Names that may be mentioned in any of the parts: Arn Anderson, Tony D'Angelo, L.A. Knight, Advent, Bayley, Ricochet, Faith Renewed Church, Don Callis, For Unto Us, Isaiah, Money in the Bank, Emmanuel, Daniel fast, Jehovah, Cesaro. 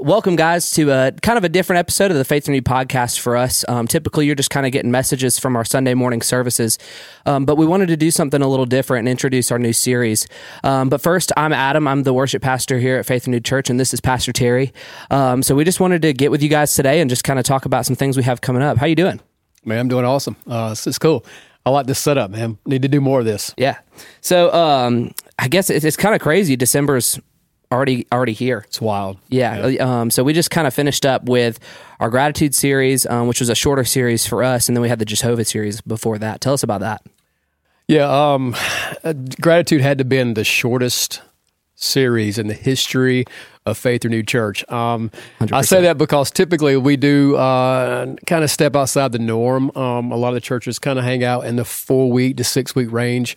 Welcome, guys, to a kind of a different episode of the Faith Renewed podcast for us. Typically, you're just kind of getting messages from our Sunday morning services, but we wanted to do something a little different and introduce our new series. But first, I'm Adam. I'm the worship pastor here at Faith Renewed Church, and this is Pastor Terry. So we just wanted to get with you guys today and just kind of talk about some things we have coming up. How you doing? Man, I'm doing awesome. It's cool. I like this setup, man. Need to do more of this. Yeah. So I guess it's kind of crazy. December's already here. It's wild. Yeah. So we just kind of finished up with our gratitude series, which was a shorter series for us. And then we had the Jehovah series before that. Tell us about that. Yeah. Gratitude had to have been the shortest series in the history of Faith Renewed Church. I say that because typically we do kind of step outside the norm. A lot of the churches kind of hang out in the 4-week to 6-week range.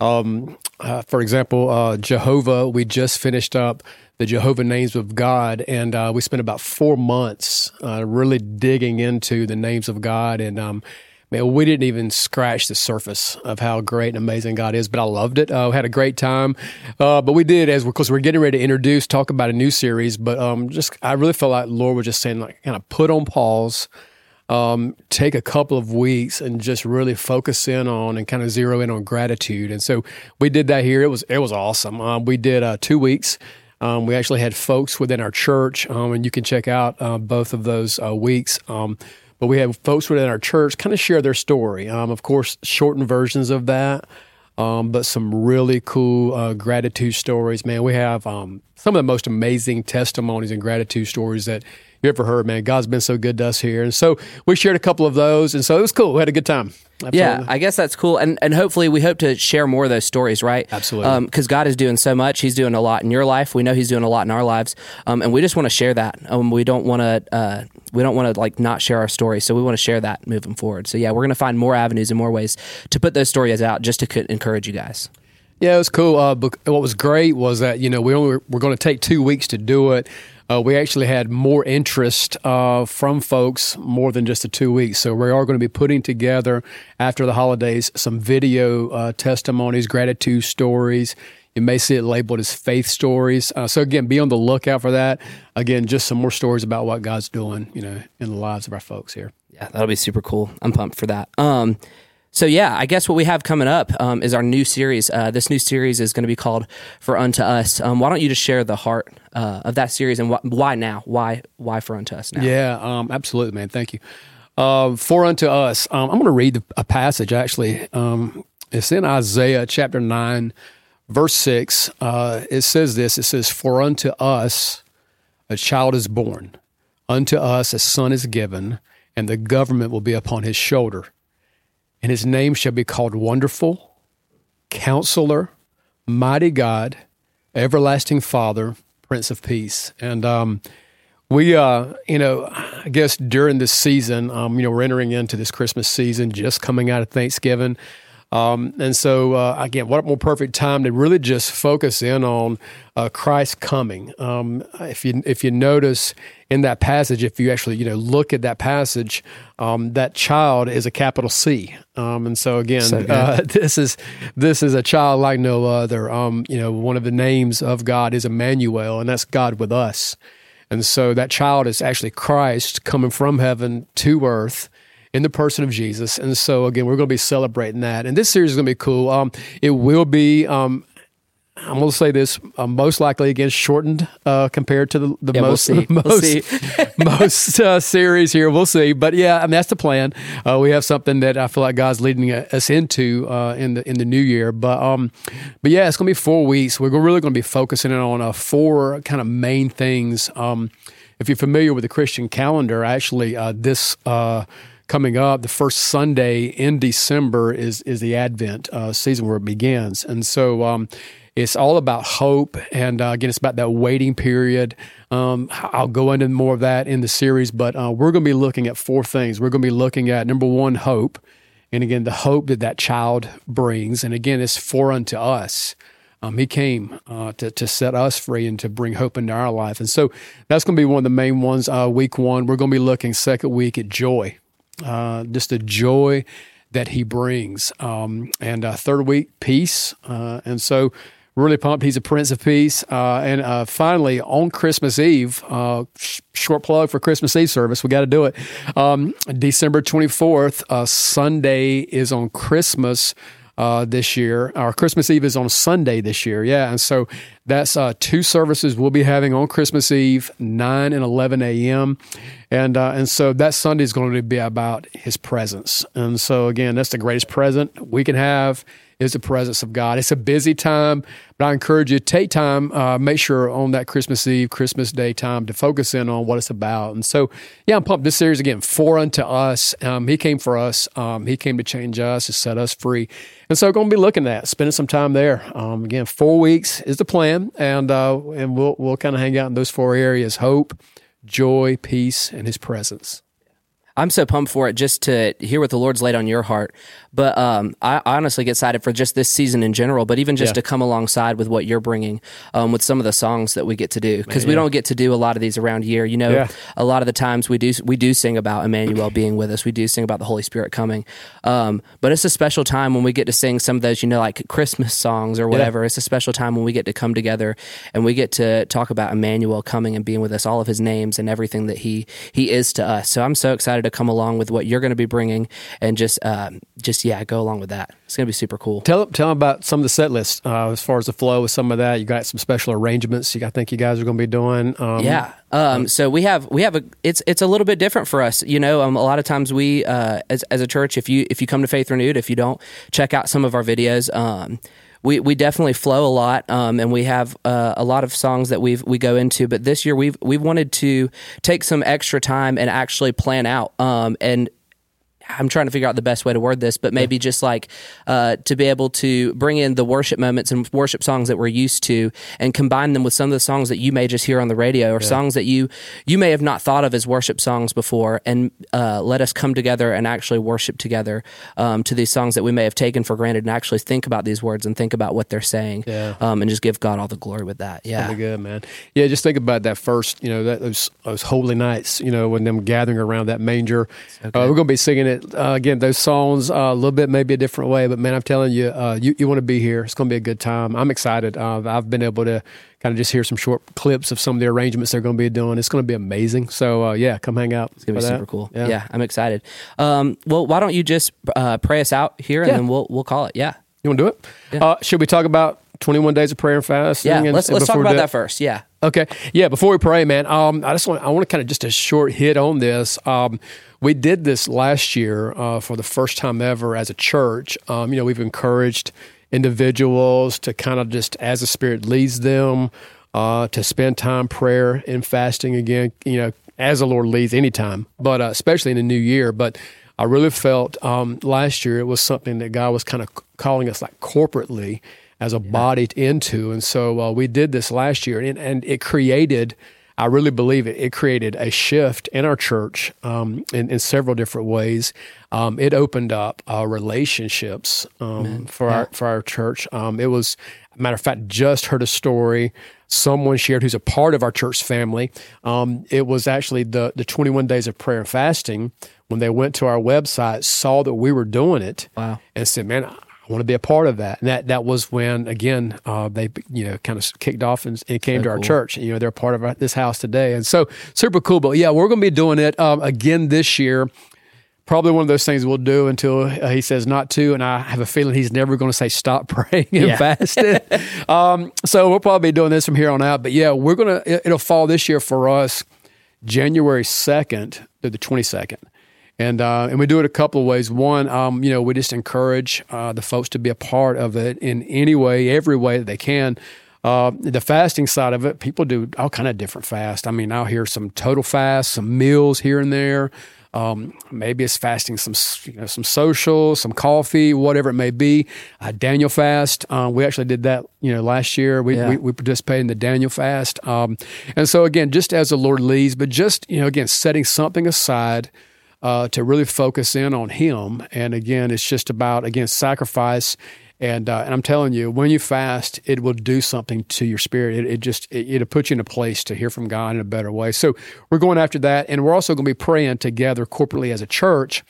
For example, Jehovah, we just finished up the Jehovah Names of God, and we spent about 4 months really digging into the names of God. And man, we didn't even scratch the surface of how great and amazing God is, but I loved it. We had a great time. But we did, because we're getting ready to talk about a new series, but I really felt like the Lord was just saying, like, kind of put on pause, take a couple of weeks and just really focus in on and kind of zero in on gratitude. And so we did that here. It was awesome. We did 2 weeks. We actually had folks within our church, and you can check out both of those weeks. But we had folks within our church kind of share their story. Of course, shortened versions of that, but some really cool gratitude stories. Man, we have some of the most amazing testimonies and gratitude stories that you ever heard, man. God's been so good to us here. And so we shared a couple of those, and so it was cool. We had a good time. Absolutely. Yeah, I guess that's cool. And hopefully we hope to share more of those stories, right? Absolutely. Because God is doing so much. He's doing a lot in your life. We know He's doing a lot in our lives. And we just want to share that. We don't want to like not share our story. So we want to share that moving forward. So yeah, we're going to find more avenues and more ways to put those stories out just to encourage you guys. Yeah, it was cool. But what was great was that, we're going to take 2 weeks to do it. We actually had more interest from folks more than just the 2 weeks. So we are going to be putting together after the holidays some video testimonies, gratitude stories. You may see it labeled as faith stories. So again, be on the lookout for that. Again, just some more stories about what God's doing, in the lives of our folks here. Yeah, that'll be super cool. I'm pumped for that. So yeah, I guess what we have coming up is our new series. This new series is going to be called For Unto Us. Why don't you just share the heart of that series and why now? Why For Unto Us now? Yeah, absolutely, man. Thank you. For Unto Us. I'm going to read a passage, actually. It's in Isaiah chapter 9, verse 6. It says this. It says, "For unto us a child is born. Unto us a son is given, and the government will be upon his shoulder. And his name shall be called Wonderful, Counselor, Mighty God, Everlasting Father, Prince of Peace." And I guess during this season, we're entering into this Christmas season, just coming out of Thanksgiving. And so, again, what a more perfect time to really just focus in on Christ's coming. If you notice in that passage, if you actually look at that passage, that child is a capital C. And so again, this is a child like no other. One of the names of God is Emmanuel, and that's God with us. And so that child is actually Christ coming from heaven to earth in the person of Jesus. And so again, we're going to be celebrating that. And this series is going to be cool. It will be, I'm going to say this, most likely again shortened compared to the most series here. We'll see. But yeah, that's the plan. We have something that I feel like God's leading us into in the new year. But yeah, it's going to be 4 weeks. We're really going to be focusing on four kind of main things. If you're familiar with the Christian calendar, actually coming up, the first Sunday in December is the Advent season where it begins. And so it's all about hope. And again, it's about that waiting period. I'll go into more of that in the series, but we're going to be looking at four things. We're going to be looking at, number one, hope. And again, the hope that child brings. And again, it's for unto us. He came to set us free and to bring hope into our life. And so that's going to be one of the main ones. Week one, we're going to be looking second week at joy. Just the joy that He brings. And third week, peace. And so really pumped. He's a Prince of Peace. And finally, on Christmas Eve, short plug for Christmas Eve service, we got to do it. December 24th, Sunday is on Christmas this year. Our Christmas Eve is on Sunday this year. Yeah. And so that's two services we'll be having on Christmas Eve, 9 and 11 a.m. And so that Sunday is going to be about his presence. And so again, that's the greatest present we can have is the presence of God. It's a busy time, but I encourage you to take time, make sure on that Christmas Eve, Christmas Day time to focus in on what it's about. And so, yeah, I'm pumped. This series again, For Unto Us. He came for us. He came to change us, to set us free. And so, going to be looking at spending some time there. Again, 4 weeks is the plan, and we'll kind of hang out in those four areas: hope, joy, peace, and His presence. I'm so pumped for it just to hear what the Lord's laid on your heart. But I honestly get excited for just this season in general, but even just to come alongside with what you're bringing with some of the songs that we get to do, because we don't get to do a lot of these around here. You know, a lot of the times we do sing about Emmanuel being with us. We do sing about the Holy Spirit coming. But it's a special time when we get to sing some of those, you know, like Christmas songs or whatever. Yeah. It's a special time when we get to come together and we get to talk about Emmanuel coming and being with us, all of his names and everything that he is to us. So I'm so excited to come along with what you're going to be bringing and just go along with that. It's going to be super cool. Tell them about some of the set list as far as the flow with some of that. You got some special arrangements I think you guys are going to be doing. So we have it's a little bit different for us. You know, a lot of times we, as a church, if you come to Faith Renewed, if you don't, check out some of our videos. We definitely flow a lot, and we have a lot of songs that we go into. But this year, we wanted to take some extra time and actually plan out. And I'm trying to figure out the best way to word this, but maybe just like to be able to bring in the worship moments and worship songs that we're used to, and combine them with some of the songs that you may just hear on the radio or songs that you may have not thought of as worship songs before, and let us come together and actually worship together to these songs that we may have taken for granted, and actually think about these words and think about what they're saying, and just give God all the glory with that. Yeah, really good, man. Yeah, just think about that first. You know, those holy nights. You know, when them gathering around that manger, we're gonna be singing it. Again, those songs a little bit maybe a different way, but man, I'm telling you, you want to be here. It's going to be a good time. I'm excited. I've been able to kind of just hear some short clips of some of the arrangements they're going to be doing. It's going to be amazing. So come hang out. It's going to be super cool. Yeah, I'm excited. Well, why don't you just pray us out here, and then we'll call it. Yeah, you want to do it? Yeah. Should we talk about 21 days of prayer and fasting? Yeah, let's talk about that first. Yeah. Okay. Yeah. Before we pray, man, I want to kind of just a short hit on this. We did this last year for the first time ever as a church. You know, we've encouraged individuals to kind of just, as the Spirit leads them, to spend time prayer and fasting again, you know, as the Lord leads anytime, but especially in the new year. But I really felt last year it was something that God was kind of calling us like corporately as a body into. And so we did this last year, and it created, I really believe it created a shift in our church in several different ways. It opened up relationships for our church. It was, matter of fact, just heard a story someone shared who's a part of our church family. It was actually the 21 days of prayer and fasting. When they went to our website, saw that we were doing it, and said, man, I want to be a part of that. And that was when, again, they kind of kicked off and came to our church. You know, they're a part of this house today. And so, super cool. But yeah, we're going to be doing it again this year. Probably one of those things we'll do until he says not to, and I have a feeling he's never going to say stop praying and fasting. So we'll probably be doing this from here on out. But yeah, we're going to, it'll fall this year for us January 2nd through the 22nd. And we do it a couple of ways. One, we just encourage the folks to be a part of it in any way, every way that they can. The fasting side of it, people do all kind of different fasts. I mean, I'll hear some total fasts, some meals here and there. Maybe it's fasting some social, some coffee, whatever it may be. Daniel fast. We actually did that, last year. We participated in the Daniel fast. And so again, just as the Lord leads, but just, again, setting something aside to really focus in on Him. And again, it's just about, again, sacrifice. And I'm telling you, when you fast, it will do something to your spirit. It'll put you in a place to hear from God in a better way. So we're going after that. And we're also going to be praying together corporately as a church.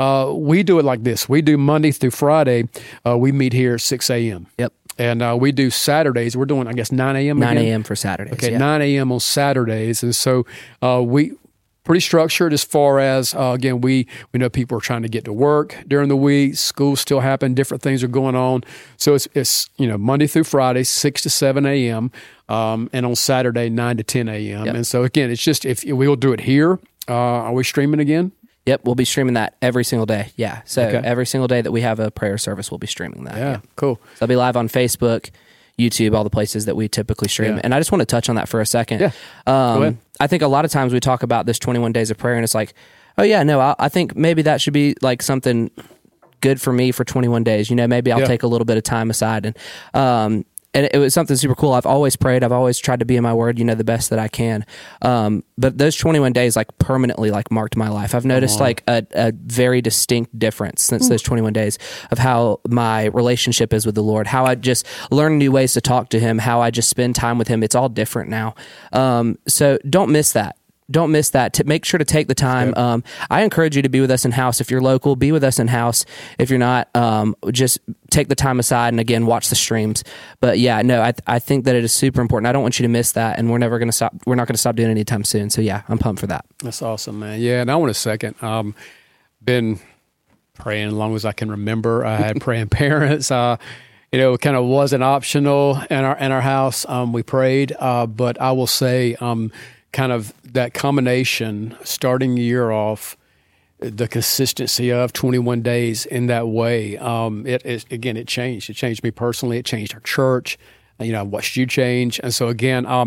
We do it like this. We do Monday through Friday. We meet here at 6 a.m. Yep. And we do Saturdays. We're doing, I guess, 9 a.m. 9 a.m. for Saturdays. Okay, yeah. 9 a.m. on Saturdays. And so we pretty structured as far as, again, we know people are trying to get to work during the week. School still happen. Different things are going on. So it's you know, Monday through Friday, 6 to 7 a.m., and on Saturday, 9 to 10 a.m. Yep. And so, again, it's just if we'll do it here. Are we streaming again? Yep, we'll be streaming that every single day. Yeah, so every single day that we have a prayer service, we'll be streaming that. Yeah, cool. So I'll be live on Facebook, YouTube, all the places that we typically stream. Yeah. And I just want to touch on that for a second. Yeah. Go ahead. I think a lot of times we talk about this 21 days of prayer, and it's like, oh yeah, no, I think maybe that should be like something good for me for 21 days. You know, maybe I'll take a little bit of time aside. And it was something super cool. I've always prayed. I've always tried to be in my word, you know, the best that I can. But those 21 days, like, permanently, like, marked my life. I've noticed, like, a very distinct difference since those 21 days of how my relationship is with the Lord, how I just learn new ways to talk to Him, how I just spend time with Him. It's all different now. So don't miss that. Don't miss that. Make sure to take the time. I encourage you to be with us in-house. If you're local, be with us in-house. If you're not, just take the time aside and, again, watch the streams. But, yeah, no, I think that it is super important. I don't want you to miss that, and we're never going to stop. We're not going to stop doing it anytime soon. So, yeah, I'm pumped for that. That's awesome, man. Yeah, and I want a second. Been praying as long as I can remember. I had praying parents. You know, it kind of wasn't optional in our house. We prayed, but I will say kind of that combination, starting the year off, the consistency of 21 days in that way, it changed. It changed me personally. It changed our church. You know, I watched you change. And so, again, I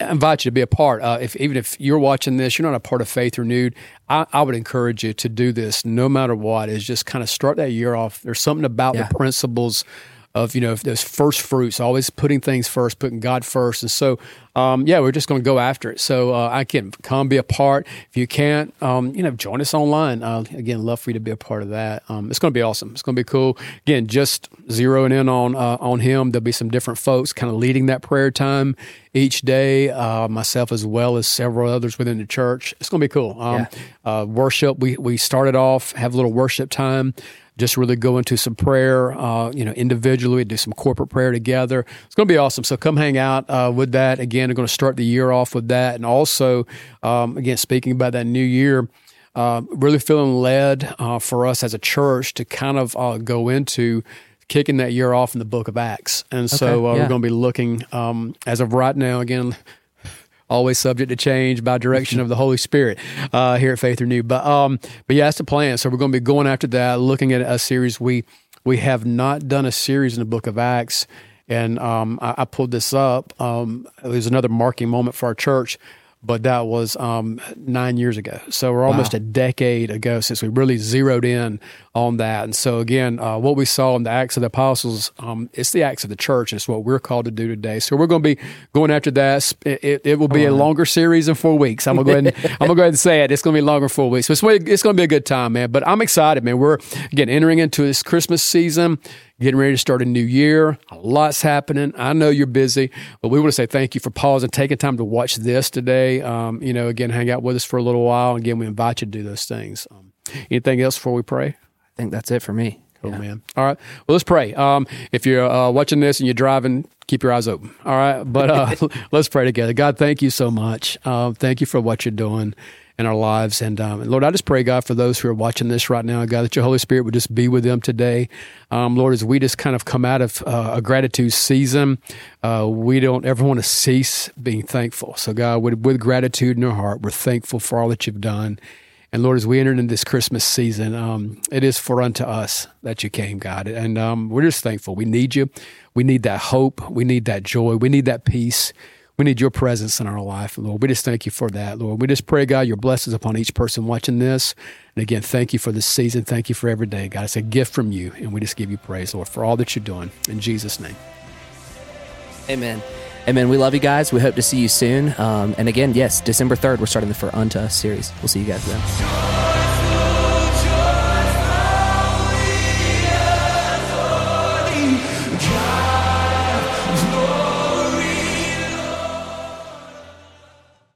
invite you to be a part. Even if you're watching this, you're not a part of Faith Renewed, I would encourage you to do this no matter what, is just kind of start that year off. There's something about the principles of, you know, those first fruits, always putting things first, putting God first. And so, we're just going to go after it. So I can come be a part. If you can't, join us online. Again, love for you to be a part of that. It's going to be awesome. It's going to be cool. Again, just zeroing in on Him. There'll be some different folks kind of leading that prayer time each day, myself as well as several others within the church. It's going to be cool. Worship, we started off, have a little worship time. Just really go into some prayer, individually, do some corporate prayer together. It's going to be awesome. So come hang out with that. Again, we're going to start the year off with that. And also, again, speaking about that new year, really feeling led for us as a church to kind of go into kicking that year off in the book of Acts. And so we're going to be looking, as of right now, again, always subject to change by direction of the Holy Spirit here at Faith Renewed. But yeah, that's the plan. So we're going to be going after that, looking at a series. We have not done a series in the book of Acts, and I pulled this up. It was another marking moment for our church, but that was 9 years ago. So we're almost a decade ago since we really zeroed in on that. And so again, what we saw in the Acts of the Apostles, it's the Acts of the Church, and it's what we're called to do today. So we're going to be going after that. It will be a longer series than 4 weeks. I'm going to go ahead and say it. It's going to be longer than 4 weeks. So it's going to be a good time, man. But I'm excited, man. We're, again, entering into this Christmas season, getting ready to start a new year. A lot's happening. I know you're busy, but we want to say thank you for pausing, taking time to watch this today. Again, hang out with us for a little while. Again, we invite you to do those things. Anything else before we pray? I think that's it for me. Cool, man. All right. Well, let's pray. If you're watching this and you're driving, keep your eyes open. All right. But let's pray together. God, thank you so much. Thank you for what you're doing in our lives. And Lord, I just pray, God, for those who are watching this right now, God, that your Holy Spirit would just be with them today. Lord, as we just kind of come out of a gratitude season, we don't ever want to cease being thankful. So God, with gratitude in our heart, we're thankful for all that you've done. And Lord, as we entered into this Christmas season, it is for unto us that you came, God. And we're just thankful. We need you. We need that hope. We need that joy. We need that peace. We need your presence in our life, Lord. We just thank you for that, Lord. We just pray, God, your blessings upon each person watching this. And again, thank you for this season. Thank you for every day, God. It's a gift from you, and we just give you praise, Lord, for all that you're doing. In Jesus' name. Amen. Amen. We love you guys. We hope to see you soon. And again, yes, December 3rd, we're starting the For Unto Us series. We'll see you guys then.